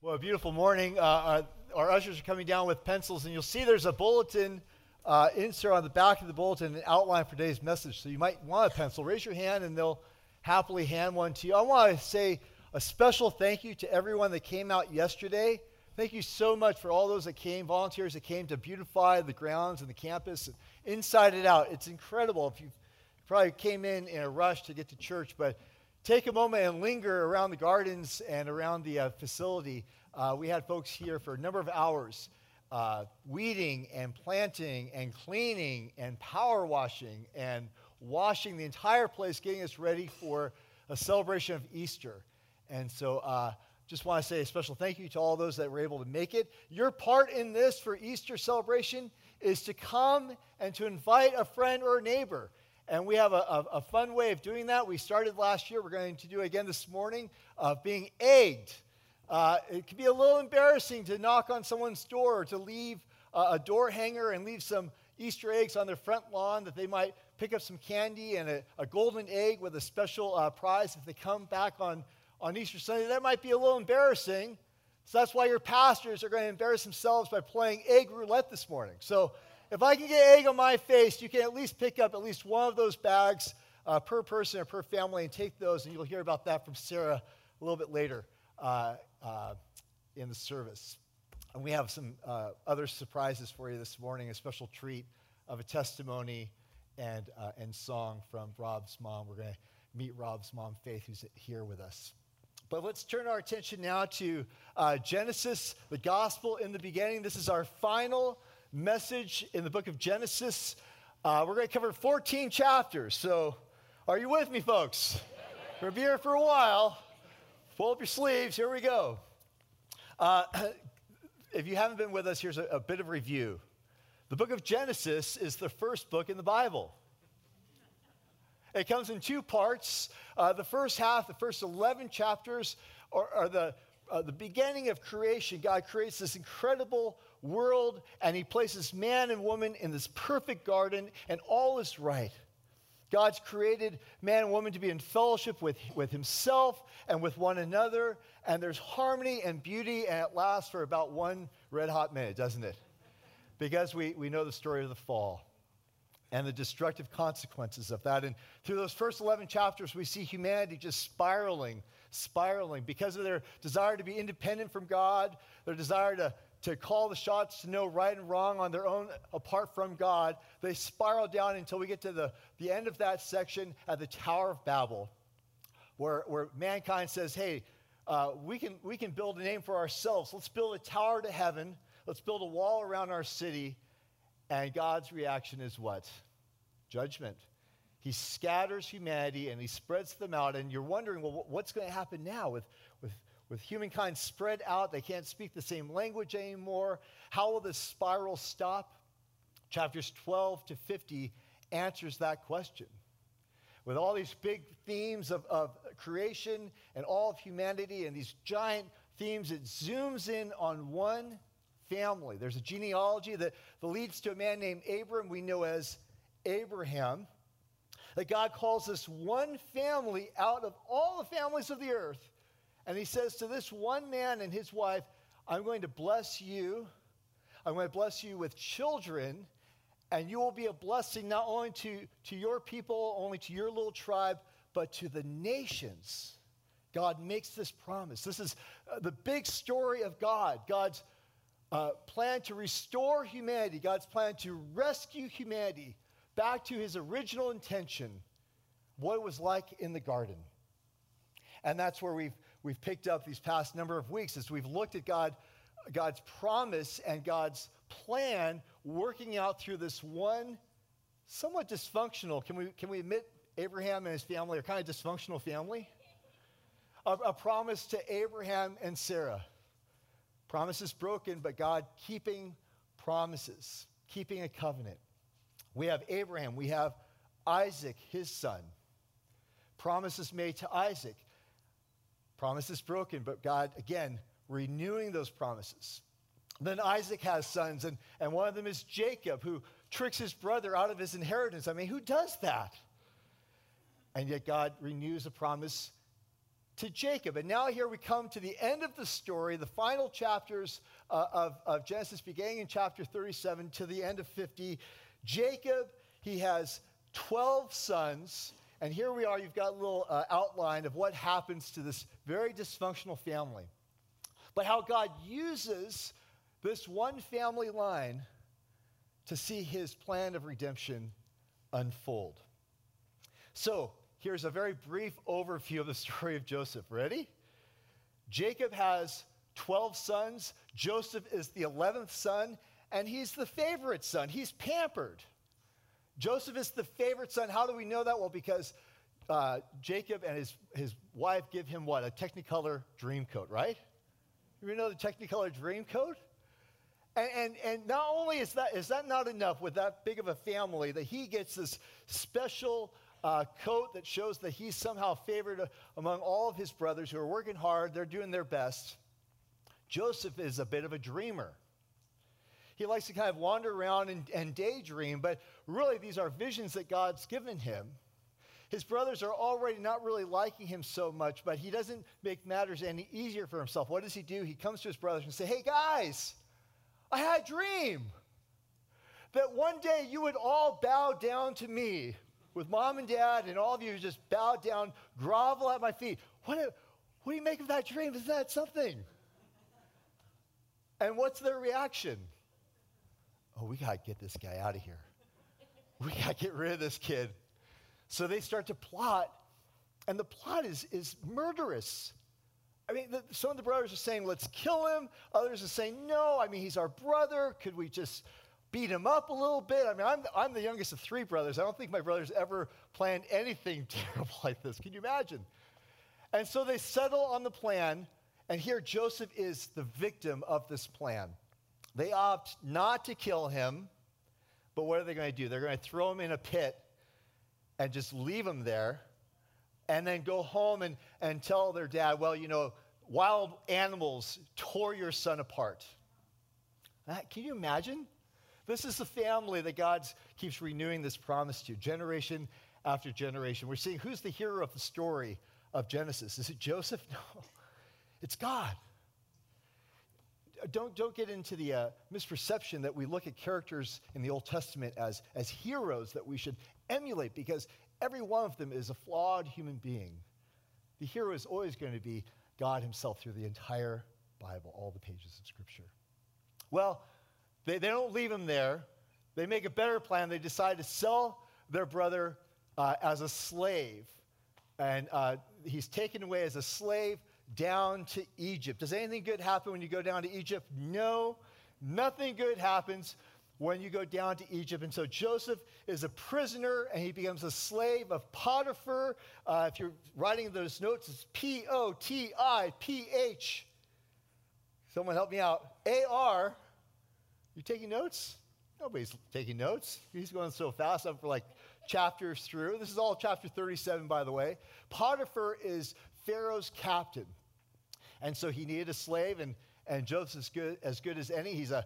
Well, a beautiful morning. Our ushers are coming down with pencils, and you'll see there's a bulletin insert on the back of the bulletin, an outline for today's message. So you might want a pencil. Raise your hand, and they'll happily hand one to you. I want to say a special thank you to everyone that came out yesterday. Thank you so much for all those that came, volunteers that came to beautify the grounds and the campus, and inside and out. It's incredible. If you probably came in a rush to get to church, but take a moment and linger around the gardens and around the facility. We had folks here for a number of hours, weeding and planting and cleaning and power washing and washing the entire place, getting us ready for a celebration of Easter. And so just want to say a special thank you to all those that were able to make it. Your part in this for Easter celebration is to come and to invite a friend or a neighbor. And we have a fun way of doing that. We started last year. We're going to do it again this morning, of being egged. It can be a little embarrassing to knock on someone's door or to leave a door hanger and leave some Easter eggs on their front lawn that they might pick up some candy and a golden egg with a special prize if they come back on Easter Sunday. That might be a little embarrassing. So that's why your pastors are going to embarrass themselves by playing egg roulette this morning. So if I can get egg on my face, you can at least pick up at least one of those bags per person or per family and take those, and you'll hear about that from Sarah a little bit later in the service. And we have some other surprises for you this morning, a special treat of a testimony and song from Rob's mom. We're going to meet Rob's mom, Faith, who's here with us. But let's turn our attention now to Genesis, the gospel in the beginning. This is our final message in the book of Genesis. We're going to cover 14 chapters. So are you with me, folks? We'll be here for a while. Pull up your sleeves. Here we go. If you haven't been with us, here's a bit of review. The book of Genesis is the first book in the Bible. It comes in two parts. The first half, the first 11 chapters, are the beginning of creation. God creates this incredible world, and he places man and woman in this perfect garden, and all is right. God's created man and woman to be in fellowship with himself and with one another, and there's harmony and beauty, and it lasts for about one red-hot minute, doesn't it? Because we know the story of the fall and the destructive consequences of that. And through those first 11 chapters, we see humanity just spiraling because of their desire to be independent from God, their desire to call the shots, to know right and wrong on their own apart from God. They spiral down until we get to the end of that section at the Tower of Babel, where mankind says, hey, we can build a name for ourselves. Let's build a tower to heaven. Let's build a wall around our city. And God's reaction is what? Judgment. He scatters humanity and he spreads them out. And you're wondering, well, what's going to happen now with humankind spread out? They can't speak the same language anymore. How will this spiral stop? Chapters 12 to 50 answers that question. With all these big themes of creation and all of humanity and these giant themes, it zooms in on one family. There's a genealogy that leads to a man named Abram, we know as Abraham, that God calls this one family out of all the families of the earth. And he says to this one man and his wife, I'm going to bless you. I'm going to bless you with children, and you will be a blessing not only to your people, only to your little tribe, but to the nations. God makes this promise. This is the big story of God. God's plan to restore humanity. God's plan to rescue humanity back to his original intention, what it was like in the garden. And that's where we've picked up these past number of weeks as we've looked at God's promise and God's plan working out through this one somewhat dysfunctional, can we admit Abraham and his family are kind of dysfunctional family? A promise to Abraham and Sarah. Promises broken, but God keeping promises, keeping a covenant. We have Abraham, we have Isaac, his son. Promises made to Isaac. Promises broken, but God, again, renewing those promises. Then Isaac has sons, and one of them is Jacob, who tricks his brother out of his inheritance. I mean, who does that? And yet God renews a promise to Jacob. And now here we come to the end of the story, the final chapters of Genesis, beginning in chapter 37 to the end of 50. Jacob, he has 12 sons. And here we are, you've got a little outline of what happens to this very dysfunctional family. But how God uses this one family line to see his plan of redemption unfold. So here's a very brief overview of the story of Joseph. Ready? Jacob has 12 sons. Joseph is the 11th son, and he's the favorite son. He's pampered. Joseph is the favorite son. How do we know that? Well, because Jacob and his wife give him what? A Technicolor dream coat, right? You know the Technicolor dream coat? And not only is that not enough with that big of a family, that he gets this special coat that shows that he's somehow favored among all of his brothers who are working hard, they're doing their best. Joseph is a bit of a dreamer. He likes to kind of wander around and daydream, but really these are visions that God's given him. His brothers are already not really liking him so much, but he doesn't make matters any easier for himself. What does he do? He comes to his brothers and says, "Hey guys, I had a dream that one day you would all bow down to me with mom and dad, and all of you just bow down, grovel at my feet. What do you make of that dream? Isn't that something?" And what's their reaction? "Oh, we got to get this guy out of here. We got to get rid of this kid." So they start to plot, and the plot is murderous. I mean, some of the brothers are saying, "Let's kill him." Others are saying, "No, I mean, he's our brother. Could we just beat him up a little bit?" I mean, I'm the youngest of three brothers. I don't think my brothers ever planned anything terrible like this. Can you imagine? And so they settle on the plan, and here Joseph is the victim of this plan. They opt not to kill him, but what are they going to do? They're going to throw him in a pit and just leave him there, and then go home and tell their dad, "Well, you know, wild animals tore your son apart." Can you imagine? This is the family that God keeps renewing this promise to, generation after generation. We're seeing who's the hero of the story of Genesis. Is it Joseph? No, it's God. Don't get into the misperception that we look at characters in the Old Testament as heroes that we should emulate, because every one of them is a flawed human being. The hero is always going to be God himself through the entire Bible, all the pages of Scripture. Well, they don't leave him there. They make a better plan. They decide to sell their brother as a slave. And he's taken away as a slave down to Egypt. Does anything good happen when you go down to Egypt? No, nothing good happens when you go down to Egypt. And so Joseph is a prisoner, and he becomes a slave of Potiphar. If you're writing those notes, it's P-O-T-I-P-H. Someone help me out. A-R. You taking notes? Nobody's taking notes. He's going so fast. I'm for like chapters through. This is all chapter 37, by the way. Potiphar is Pharaoh's captain. And so he needed a slave, and Joseph's good as any. He's a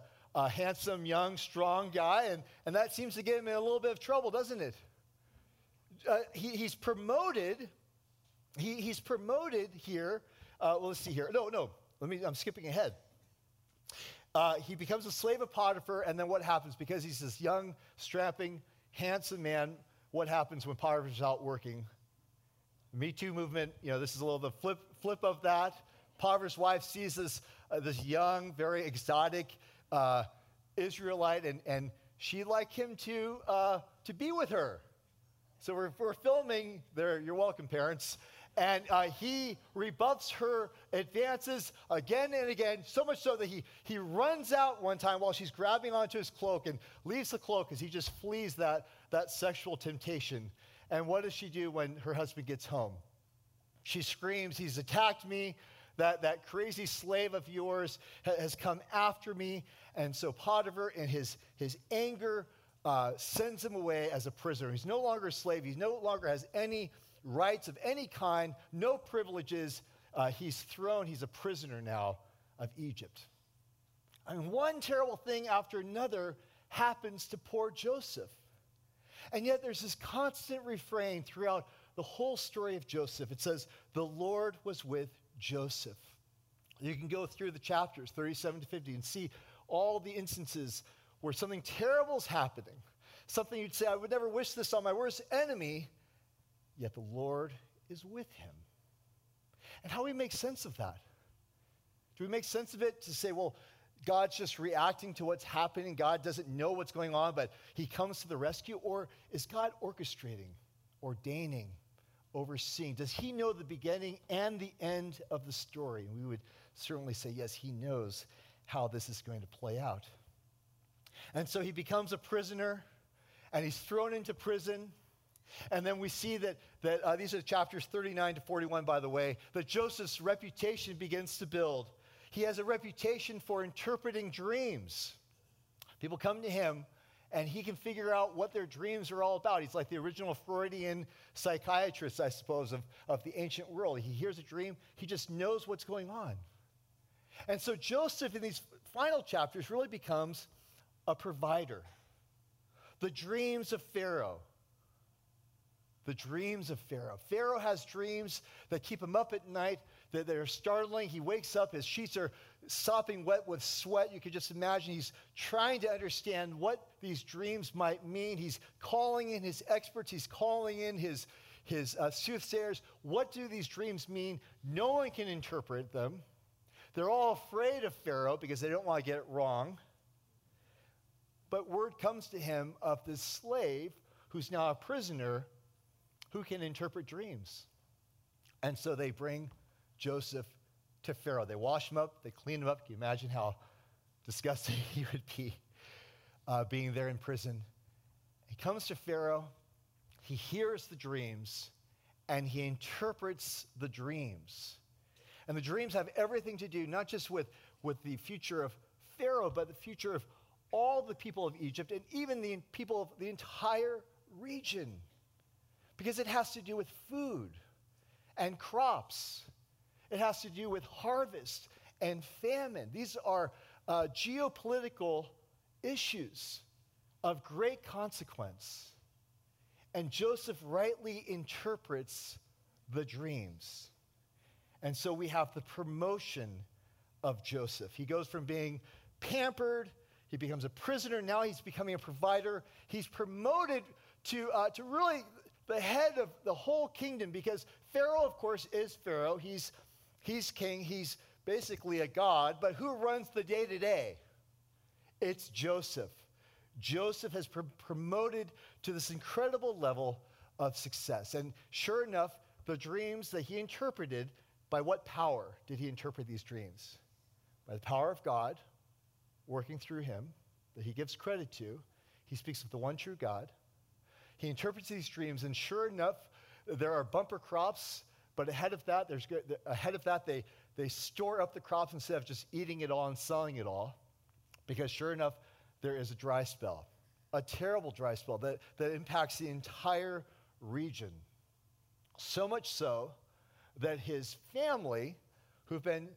handsome, young, strong guy, and that seems to get him in a little bit of trouble, doesn't it? He's promoted. He's promoted here. Well, let's see here. No. I'm skipping ahead. He becomes a slave of Potiphar, and then what happens? Because he's this young, strapping, handsome man, what happens when Potiphar's out working? The Me Too movement, you know, this is a little the flip of that. Potiphar's wife sees this young, very exotic Israelite, and she'd like him to be with her. So we're filming there. You're welcome, parents. And he rebuffs her advances again and again, so much so that he runs out one time while she's grabbing onto his cloak and leaves the cloak as he just flees that sexual temptation. And what does she do when her husband gets home? She screams, "He's attacked me. That crazy slave of yours has come after me." And so Potiphar, in his anger, sends him away as a prisoner. He's no longer a slave. He no longer has any rights of any kind, no privileges. He's a prisoner now of Egypt. And one terrible thing after another happens to poor Joseph. And yet there's this constant refrain throughout the whole story of Joseph, it says, the Lord was with Joseph. You can go through the chapters, 37 to 50, and see all the instances where something terrible is happening, something you'd say, I would never wish this on my worst enemy, yet the Lord is with him. And how do we make sense of that? Do we make sense of it to say, well, God's just reacting to what's happening, God doesn't know what's going on, but he comes to the rescue? Or is God orchestrating, ordaining, overseeing? Does he know the beginning and the end of the story? And we would certainly say, yes, he knows how this is going to play out. And so he becomes a prisoner, and he's thrown into prison. And then we see that these are chapters 39 to 41, by the way, that Joseph's reputation begins to build. He has a reputation for interpreting dreams. People come to him, and he can figure out what their dreams are all about. He's like the original Freudian psychiatrist, I suppose, of the ancient world. He hears a dream. He just knows what's going on. And so Joseph, in these final chapters, really becomes a provider. The dreams of Pharaoh. The dreams of Pharaoh. Pharaoh has dreams that keep him up at night. They're startling. He wakes up. His sheets are sopping wet with sweat. You can just imagine he's trying to understand what these dreams might mean. He's calling in his experts. He's calling in his soothsayers. What do these dreams mean? No one can interpret them. They're all afraid of Pharaoh because they don't want to get it wrong. But word comes to him of this slave who's now a prisoner who can interpret dreams. And so they bring Joseph to Pharaoh. They wash him up. They clean him up. Can you imagine how disgusting he would be being there in prison? He comes to Pharaoh. He hears the dreams, and he interprets the dreams. And the dreams have everything to do not just with the future of Pharaoh, but the future of all the people of Egypt and even the people of the entire region, because it has to do with food and crops. It has to do with harvest and famine. These are geopolitical issues of great consequence. And Joseph rightly interprets the dreams. And so we have the promotion of Joseph. He goes from being pampered, he becomes a prisoner, now he's becoming a provider. He's promoted to really the head of the whole kingdom, because Pharaoh, of course, is Pharaoh. He's king. He's basically a god. But who runs the day-to-day? It's Joseph. Joseph has promoted to this incredible level of success. And sure enough, the dreams that he interpreted, by what power did he interpret these dreams? By the power of God working through him that he gives credit to. He speaks of the one true God. He interprets these dreams, and sure enough, there are bumper crops. But ahead of that, they store up the crops instead of just eating it all and selling it all, because sure enough, there is a dry spell, a terrible dry spell that impacts the entire region. So much so that his family, who've been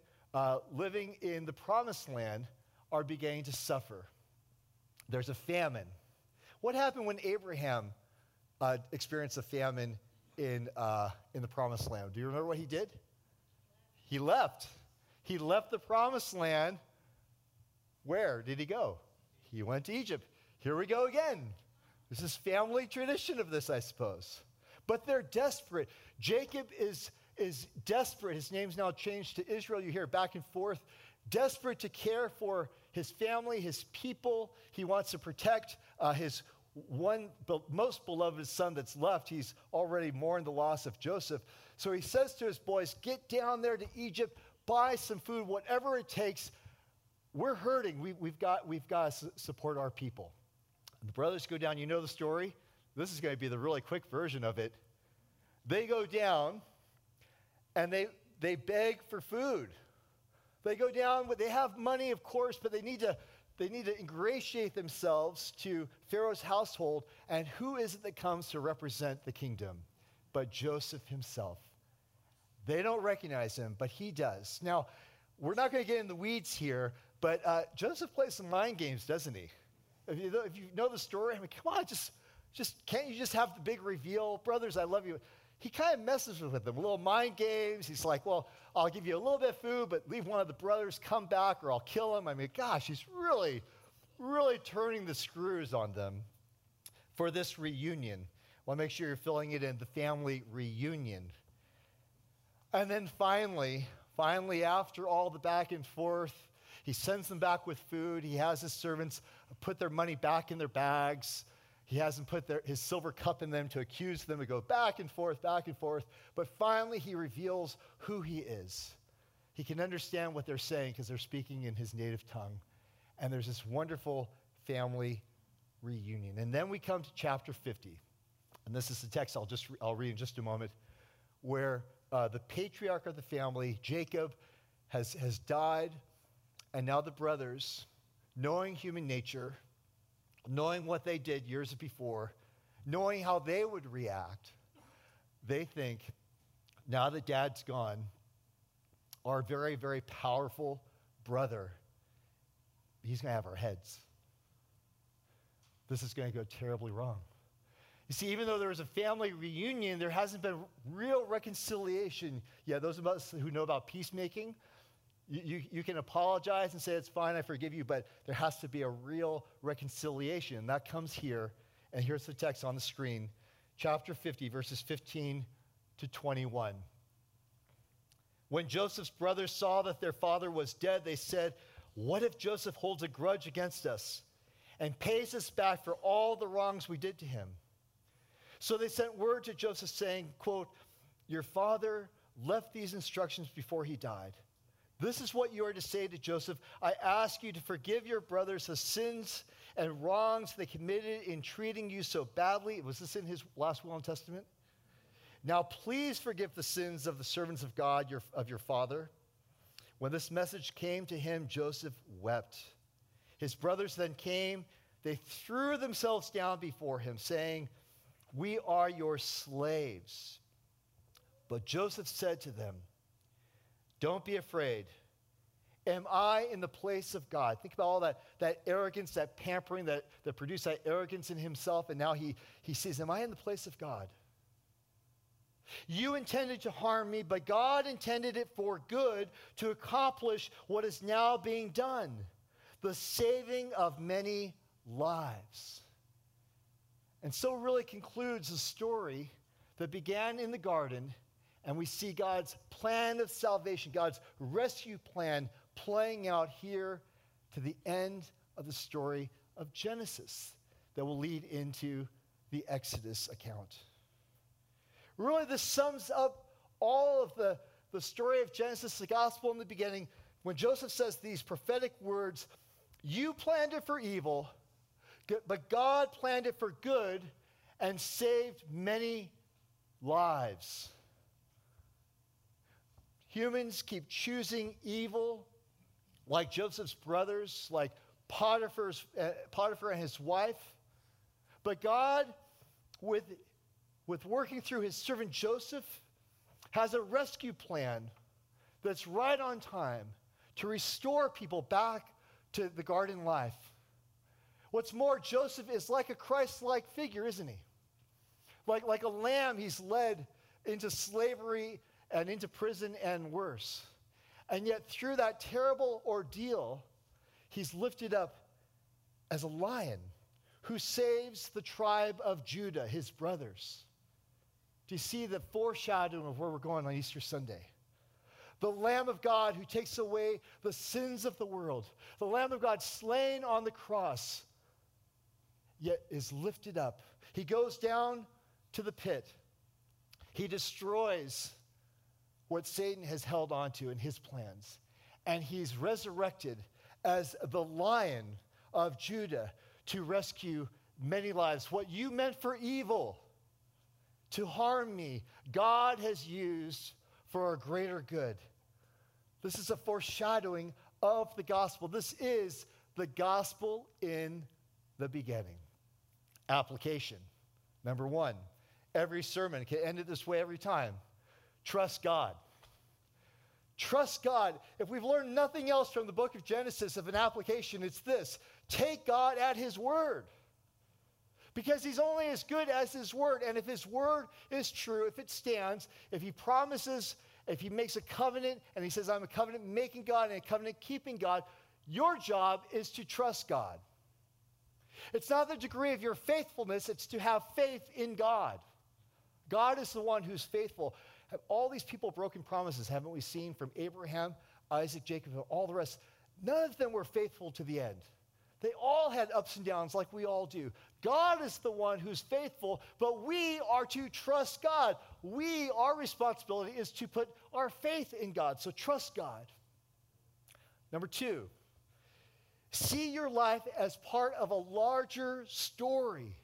living in the promised land, are beginning to suffer. There's a famine. What happened when Abraham experienced a famine in the promised land? Do you remember what he did? He left. He left the promised land. Where did he go? He went to Egypt. Here we go again. This is family tradition of this, I suppose. But they're desperate. Jacob is desperate. His name's now changed to Israel. You hear back and forth. Desperate to care for his family, his people. He wants to protect his one most beloved son that's left. He's already mourned the loss of Joseph. So he says to his boys, get down there to Egypt, buy some food, whatever it takes. We're hurting. We've got to support our people. The brothers go down. You know the story. This is going to be the really quick version of it. They go down, and they beg for food. They go down. They have money, of course, but they need to ingratiate themselves to Pharaoh's household. And who is it that comes to represent the kingdom but Joseph himself? They don't recognize him, but he does. Now, we're not going to get in the weeds here, but Joseph plays some mind games, doesn't he? If you know the story, I mean, come on, just can't you just have the big reveal? Brothers, I love you. he kind of messes with them, little mind games. He's like, well, I'll give you a little bit of food, but leave one of the brothers, come back, or I'll kill him. I mean, gosh, he's really, really turning the screws on them for this reunion. Want to make sure you're filling it in, the family reunion. And then finally, after all the back and forth, he sends them back with food. He has his servants put their money back in their bags. He hasn't put his silver cup in them to accuse them to go back and forth. But finally, he reveals who he is. He can understand what they're saying because they're speaking in his native tongue. And there's this wonderful family reunion. And then we come to chapter 50. And this is the text I'll read in just a moment, where the patriarch of the family, Jacob, has died. And now the brothers, knowing human nature, knowing what they did years before, knowing how they would react, they think, now that dad's gone, our very, very powerful brother, he's going to have our heads. This is going to go terribly wrong. You see, even though there was a family reunion, there hasn't been real reconciliation. Yeah, those of us who know about peacemaking, you can apologize and say, it's fine, I forgive you, but there has to be a real reconciliation. And that comes here, and here's the text on the screen, chapter 50, verses 15 to 21. When Joseph's brothers saw that their father was dead, they said, what if Joseph holds a grudge against us and pays us back for all the wrongs we did to him? So they sent word to Joseph saying, quote, your father left these instructions before he died. This is what you are to say to Joseph. I ask you to forgive your brothers the sins and wrongs they committed in treating you so badly. Was this in his last will and testament? Now please forgive the sins of the servants of God, of your father. When this message came to him, Joseph wept. His brothers then came. They threw themselves down before him, saying, we are your slaves. But Joseph said to them, don't be afraid. Am I in the place of God? Think about all that arrogance, that pampering that produced that arrogance in himself, and now he says, am I in the place of God? You intended to harm me, but God intended it for good to accomplish what is now being done, the saving of many lives. And so really concludes the story that began in the garden, and we see God's plan of salvation, God's rescue plan playing out here to the end of the story of Genesis that will lead into the Exodus account. Really, this sums up all of the story of Genesis, the gospel in the beginning, when Joseph says these prophetic words, you planned it for evil, but God planned it for good and saved many lives. Humans keep choosing evil, like Joseph's brothers, like Potiphar and his wife. But God, with working through his servant Joseph, has a rescue plan that's right on time to restore people back to the garden life. What's more, Joseph is like a Christ-like figure, isn't he? Like a lamb, he's led into slavery and into prison and worse. And yet through that terrible ordeal, he's lifted up as a lion who saves the tribe of Judah, his brothers. Do you see the foreshadowing of where we're going on Easter Sunday? The Lamb of God who takes away the sins of the world. The Lamb of God slain on the cross, yet is lifted up. He goes down to the pit. He destroys what Satan has held on to in his plans. And he's resurrected as the Lion of Judah to rescue many lives. What you meant for evil, to harm me, God has used for a greater good. This is a foreshadowing of the gospel. This is the gospel in the beginning. Application. Number one, every sermon can end it this way every time. Trust God. Trust God. If we've learned nothing else from the book of Genesis of an application, it's this. Take God at his word. because he's only as good as his word. And if his word is true, if it stands, if he promises, if he makes a covenant, and he says, I'm a covenant-making God and a covenant-keeping God, your job is to trust God. It's not the degree of your faithfulness, it's to have faith in God. God is the one who's faithful. Have all these people broken promises, haven't we seen, from Abraham, Isaac, Jacob, and all the rest? None of them were faithful to the end. They all had ups and downs like we all do. God is the one who's faithful, but we are to trust God. Our responsibility is to put our faith in God, so trust God. Number two, see your life as part of a larger story.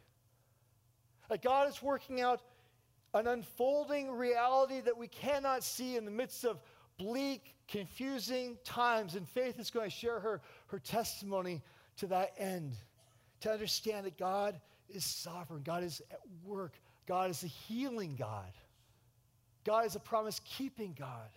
That God is working out an unfolding reality that we cannot see in the midst of bleak, confusing times. And Faith is going to share her testimony to that end, to understand that God is sovereign. God is at work. God is a healing God. God is a promise-keeping God.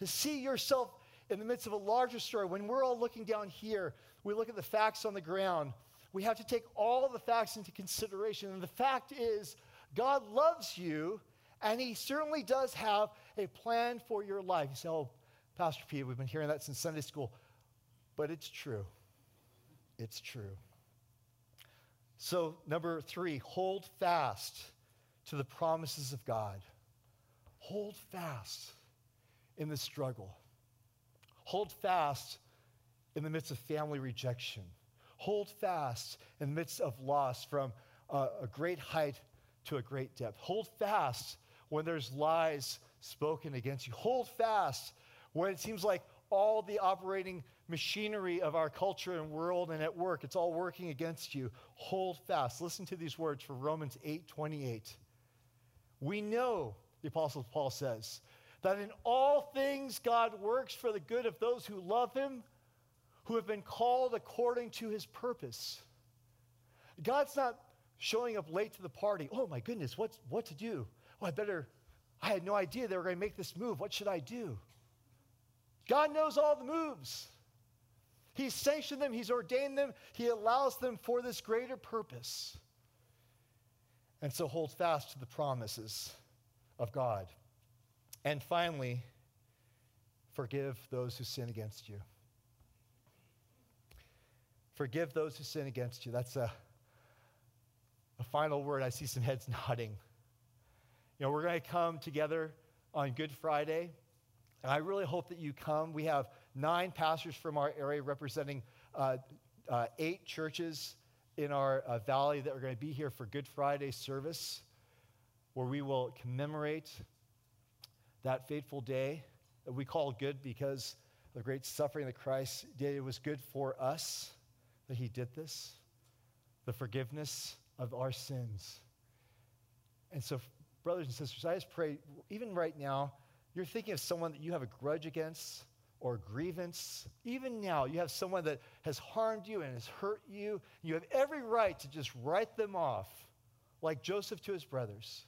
To see yourself in the midst of a larger story, when we're all looking down here, we look at the facts on the ground. We have to take all the facts into consideration. And the fact is, God loves you, and he certainly does have a plan for your life. You say, oh, Pastor P, we've been hearing that since Sunday school. But it's true. It's true. So, number three, hold fast to the promises of God. Hold fast in the struggle. Hold fast in the midst of family rejection. Hold fast in the midst of loss from a great height to a great depth. Hold fast when there's lies spoken against you. Hold fast when it seems like all the operating machinery of our culture and world and at work, it's all working against you. Hold fast. Listen to these words from Romans 8:28. We know, the Apostle Paul says, that in all things God works for the good of those who love him, who have been called according to his purpose. God's not showing up late to the party. Oh, my goodness, what to do? Oh, I had no idea they were going to make this move. What should I do? God knows all the moves. He's sanctioned them. He's ordained them. He allows them for this greater purpose. And so hold fast to the promises of God. And finally, forgive those who sin against you. Forgive those who sin against you. That's a final word. I see some heads nodding. You know, we're going to come together on Good Friday, and I really hope that you come. We have 9 pastors from our area representing 8 churches in our valley that are going to be here for Good Friday service, where we will commemorate that fateful day that we call good because of the great suffering that Christ did. It was good for us that he did this, the forgiveness of our sins. And so, brothers and sisters, I just pray, even right now, you're thinking of someone that you have a grudge against or a grievance. Even now, you have someone that has harmed you and has hurt you. You have every right to just write them off, like Joseph to his brothers.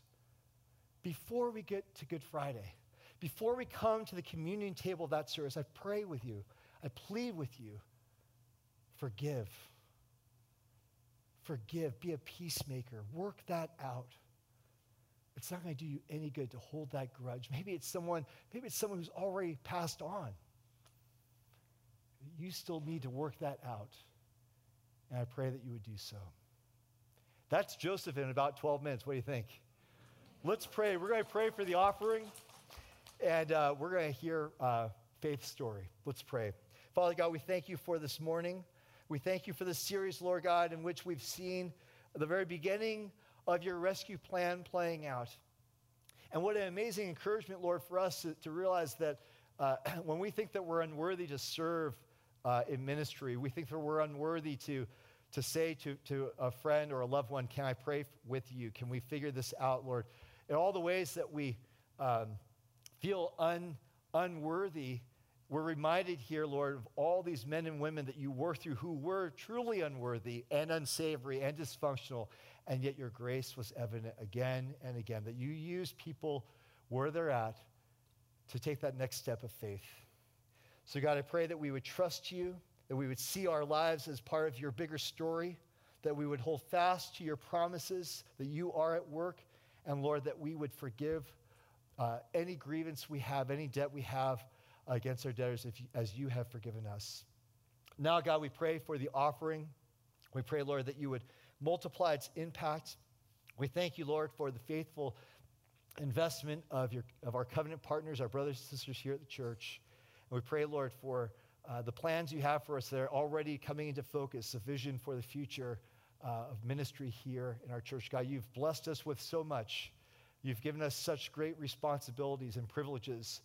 Before we get to Good Friday, before we come to the communion table of that service, I pray with you, I plead with you, forgive. Forgive, be a peacemaker, work that out. It's not going to do you any good to hold that grudge. Maybe it's someone who's already passed on. You still need to work that out, and I pray that you would do so. That's Joseph in about 12 minutes. What do you think? Let's pray. We're going to pray for the offering, and we're going to hear Faith's story. Let's pray. Father God, we thank you for this morning. We thank you for this series, Lord God, in which we've seen the very beginning of your rescue plan playing out. And what an amazing encouragement, Lord, for us to realize that when we think that we're unworthy to serve in ministry, we think that we're unworthy to say to a friend or a loved one, can I pray with you? Can we figure this out, Lord? In all the ways that we feel unworthy, we're reminded here, Lord, of all these men and women that you worked through who were truly unworthy and unsavory and dysfunctional, and yet your grace was evident again and again, that you used people where they're at to take that next step of faith. So, God, I pray that we would trust you, that we would see our lives as part of your bigger story, that we would hold fast to your promises that you are at work, and Lord, that we would forgive any grievance we have, any debt we have against our debtors as you have forgiven us. Now, God, we pray for the offering. We pray, Lord, that you would multiply its impact. We thank you, Lord, for the faithful investment of our covenant partners, our brothers and sisters here at the church. And we pray, Lord, for the plans you have for us that are already coming into focus, a vision for the future of ministry here in our church. God, you've blessed us with so much. You've given us such great responsibilities and privileges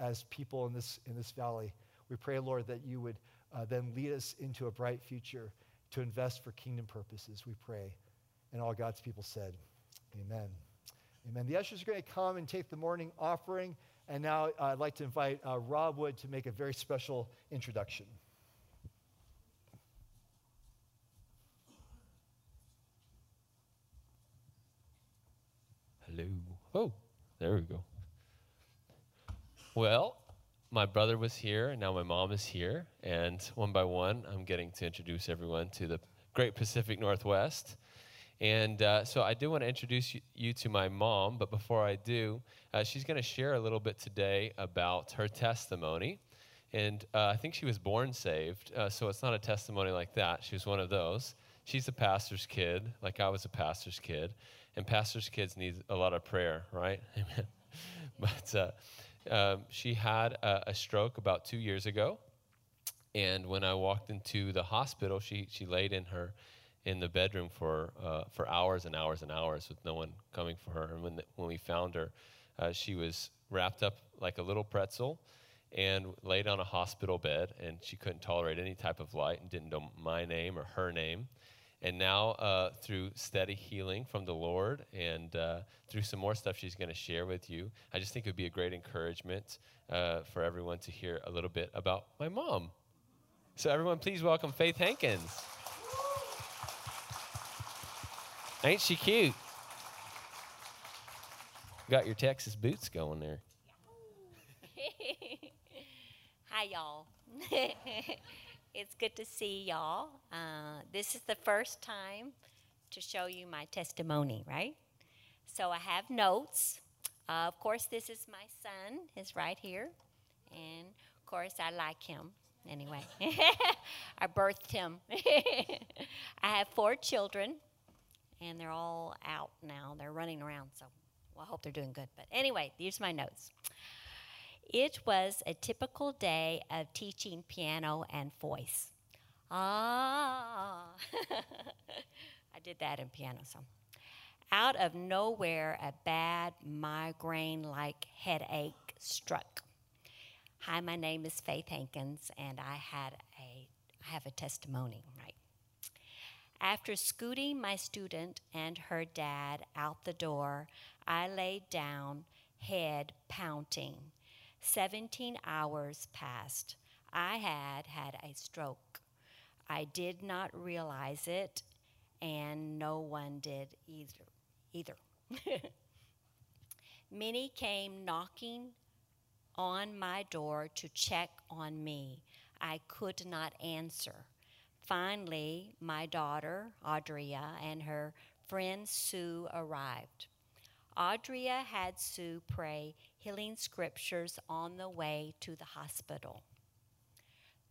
as people in this valley. We pray, Lord, that you would then lead us into a bright future to invest for kingdom purposes, we pray. And all God's people said, amen. Amen. The ushers are going to come and take the morning offering. And now I'd like to invite Rob Wood to make a very special introduction. Hello. Oh, there we go. Well, my brother was here, and now my mom is here. And one by one, I'm getting to introduce everyone to the Great Pacific Northwest. And so I do want to introduce you to my mom, but before I do, she's going to share a little bit today about her testimony. And I think she was born saved, so it's not a testimony like that. She was one of those. She's a pastor's kid, like I was a pastor's kid. And pastor's kids need a lot of prayer, right? Amen. But she had a stroke about 2 years ago. And when I walked into the hospital, she laid in the bedroom for hours and hours and hours with no one coming for her. And when we found her, she was wrapped up like a little pretzel and laid on a hospital bed, and she couldn't tolerate any type of light and didn't know my name or her name. And now through steady healing from the Lord and through some more stuff she's going to share with you, I just think it would be a great encouragement for everyone to hear a little bit about my mom. So everyone, please welcome Faith Hankins. Ain't she cute? Got your Texas boots going there. Hi, y'all. It's good to see y'all. This is the first time to show you my testimony, right? So I have notes. Of course, this is my son. He's right here. And, of course, I like him. Anyway, I birthed him. I have 4 children. And they're all out now. They're running around, so I hope they're doing good. But anyway, these are my notes. It was a typical day of teaching piano and voice. I did that in piano, so. Out of nowhere, a bad migraine-like headache struck. Hi, my name is Faith Hankins, and I have a testimony, right? After scooting my student and her dad out the door, I laid down, head pounding. 17 hours passed. I had a stroke. I did not realize it, and no one did either. Many came knocking on my door to check on me. I could not answer. Finally, my daughter, Audrea, and her friend Sue arrived. Audrea had Sue pray healing scriptures on the way to the hospital.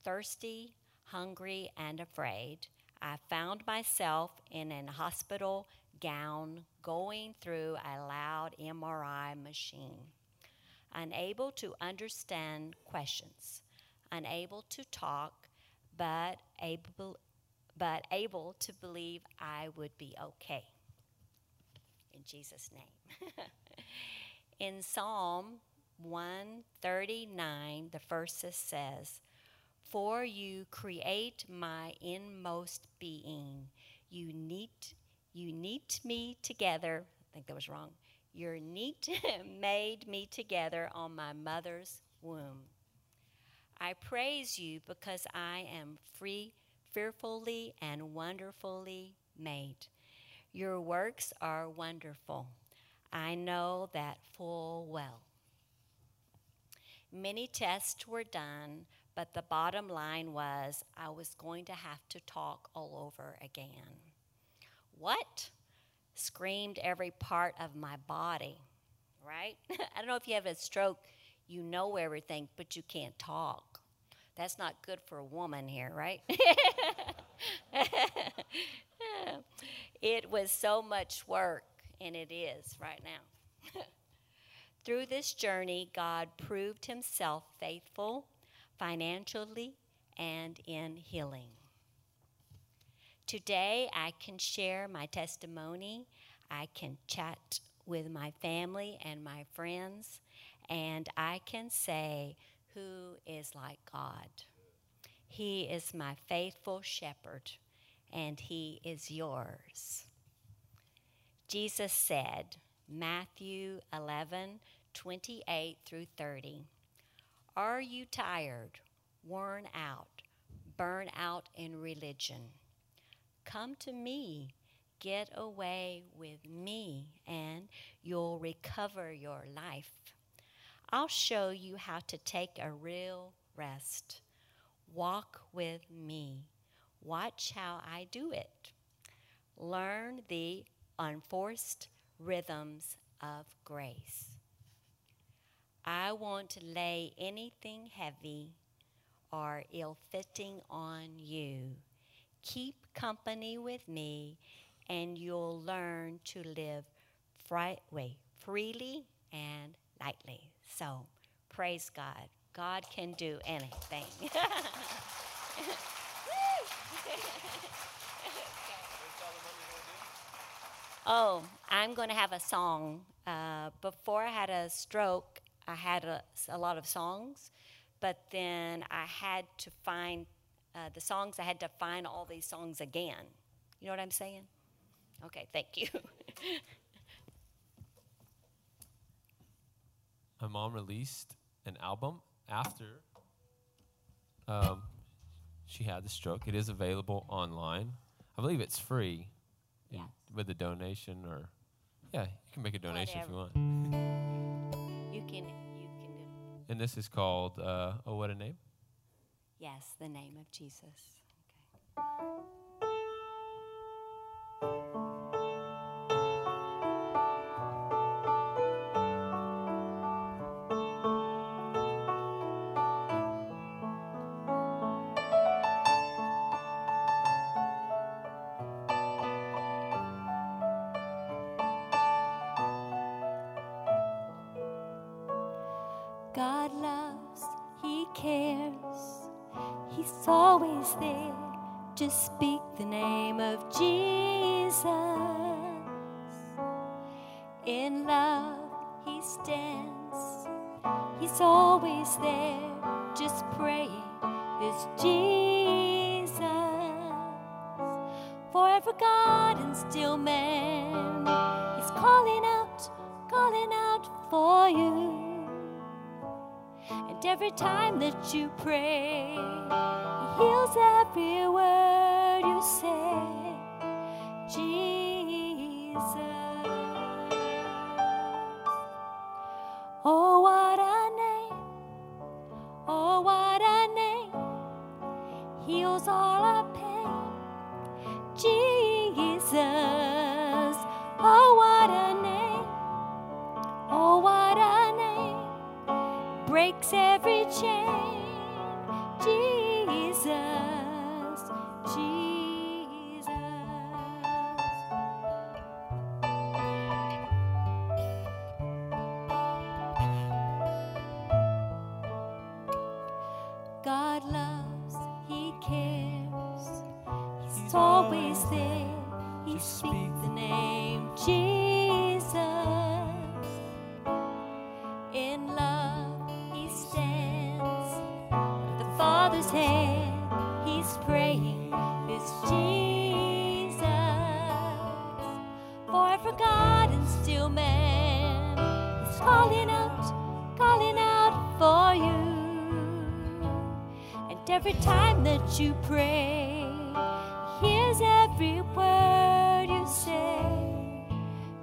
Thirsty, hungry, and afraid, I found myself in a hospital gown going through a loud MRI machine, unable to understand questions, unable to talk, but able to believe I would be okay. In Jesus' name. In Psalm 139, the verse says, "For you create my inmost being. You knit me together." I think that was wrong. "You knit made me together on my mother's womb. I praise you because I am free, fearfully and wonderfully made. Your works are wonderful. I know that full well." Many tests were done, but the bottom line was I was going to have to talk all over again. what? Screamed every part of my body, right? I don't know if you have a stroke, you know everything, but you can't talk. That's not good for a woman here, right? It was so much work, and it is right now. Through this journey, God proved himself faithful financially and in healing. Today, I can share my testimony. I can chat with my family and my friends, and I can say, who is like God? He is my faithful shepherd, and he is yours. Jesus said, Matthew 11:28-30, are you tired, worn out, burnt out in religion? Come to me, get away with me, and you'll recover your life. I'll show you how to take a real rest. Walk with me. Watch how I do it. Learn the unforced rhythms of grace. I won't lay anything heavy or ill-fitting on you. Keep company with me, and you'll learn to live freely and lightly. So, praise God. God can do anything. Oh, I'm going to have a song. Before I had a stroke, I had a lot of songs, but then I had to find the songs. I had to find all these songs again. You know what I'm saying? Okay, thank you. My mom released an album after she had the stroke. It is available online. I believe it's free with a donation, or you can make a donation if you want. You can do it. And this is called Oh What a Name. Yes, the name of Jesus. Okay. Just speak the name of Jesus. In love he stands. He's always there. Just praying this Jesus. Forever God and still man. He's calling out for you. And every time that you pray, he heals every word you say, Jesus. Oh, what a name. Oh, what a name. Heals all our pain. Jesus. Oh, what a name. Oh, what a name. Breaks every chain. Every time that you pray, he hears every word you say,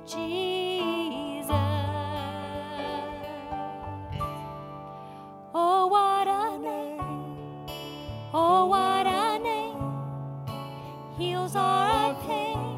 Jesus. Oh, what a name. Oh, what a name. Heals all our pain.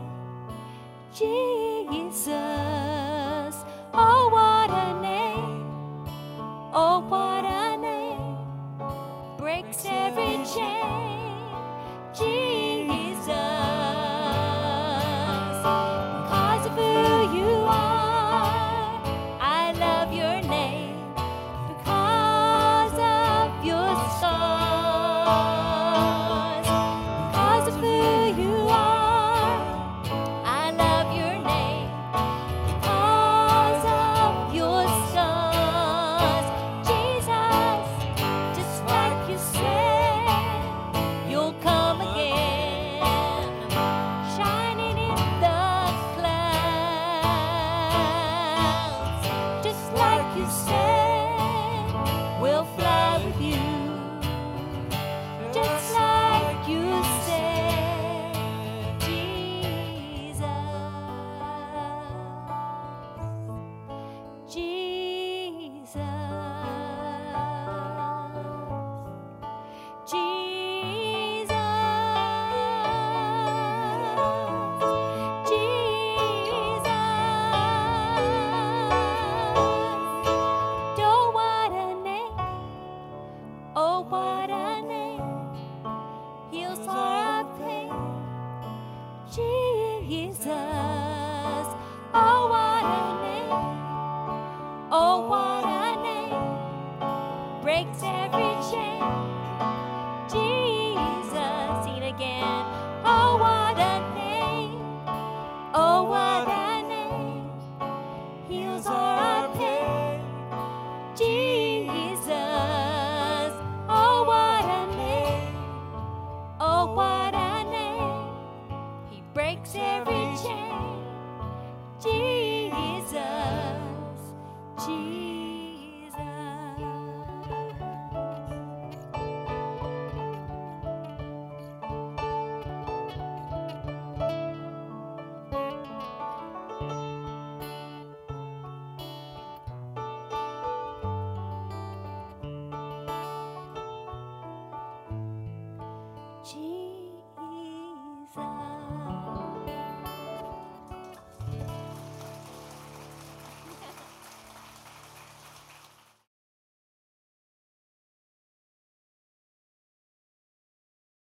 breaks every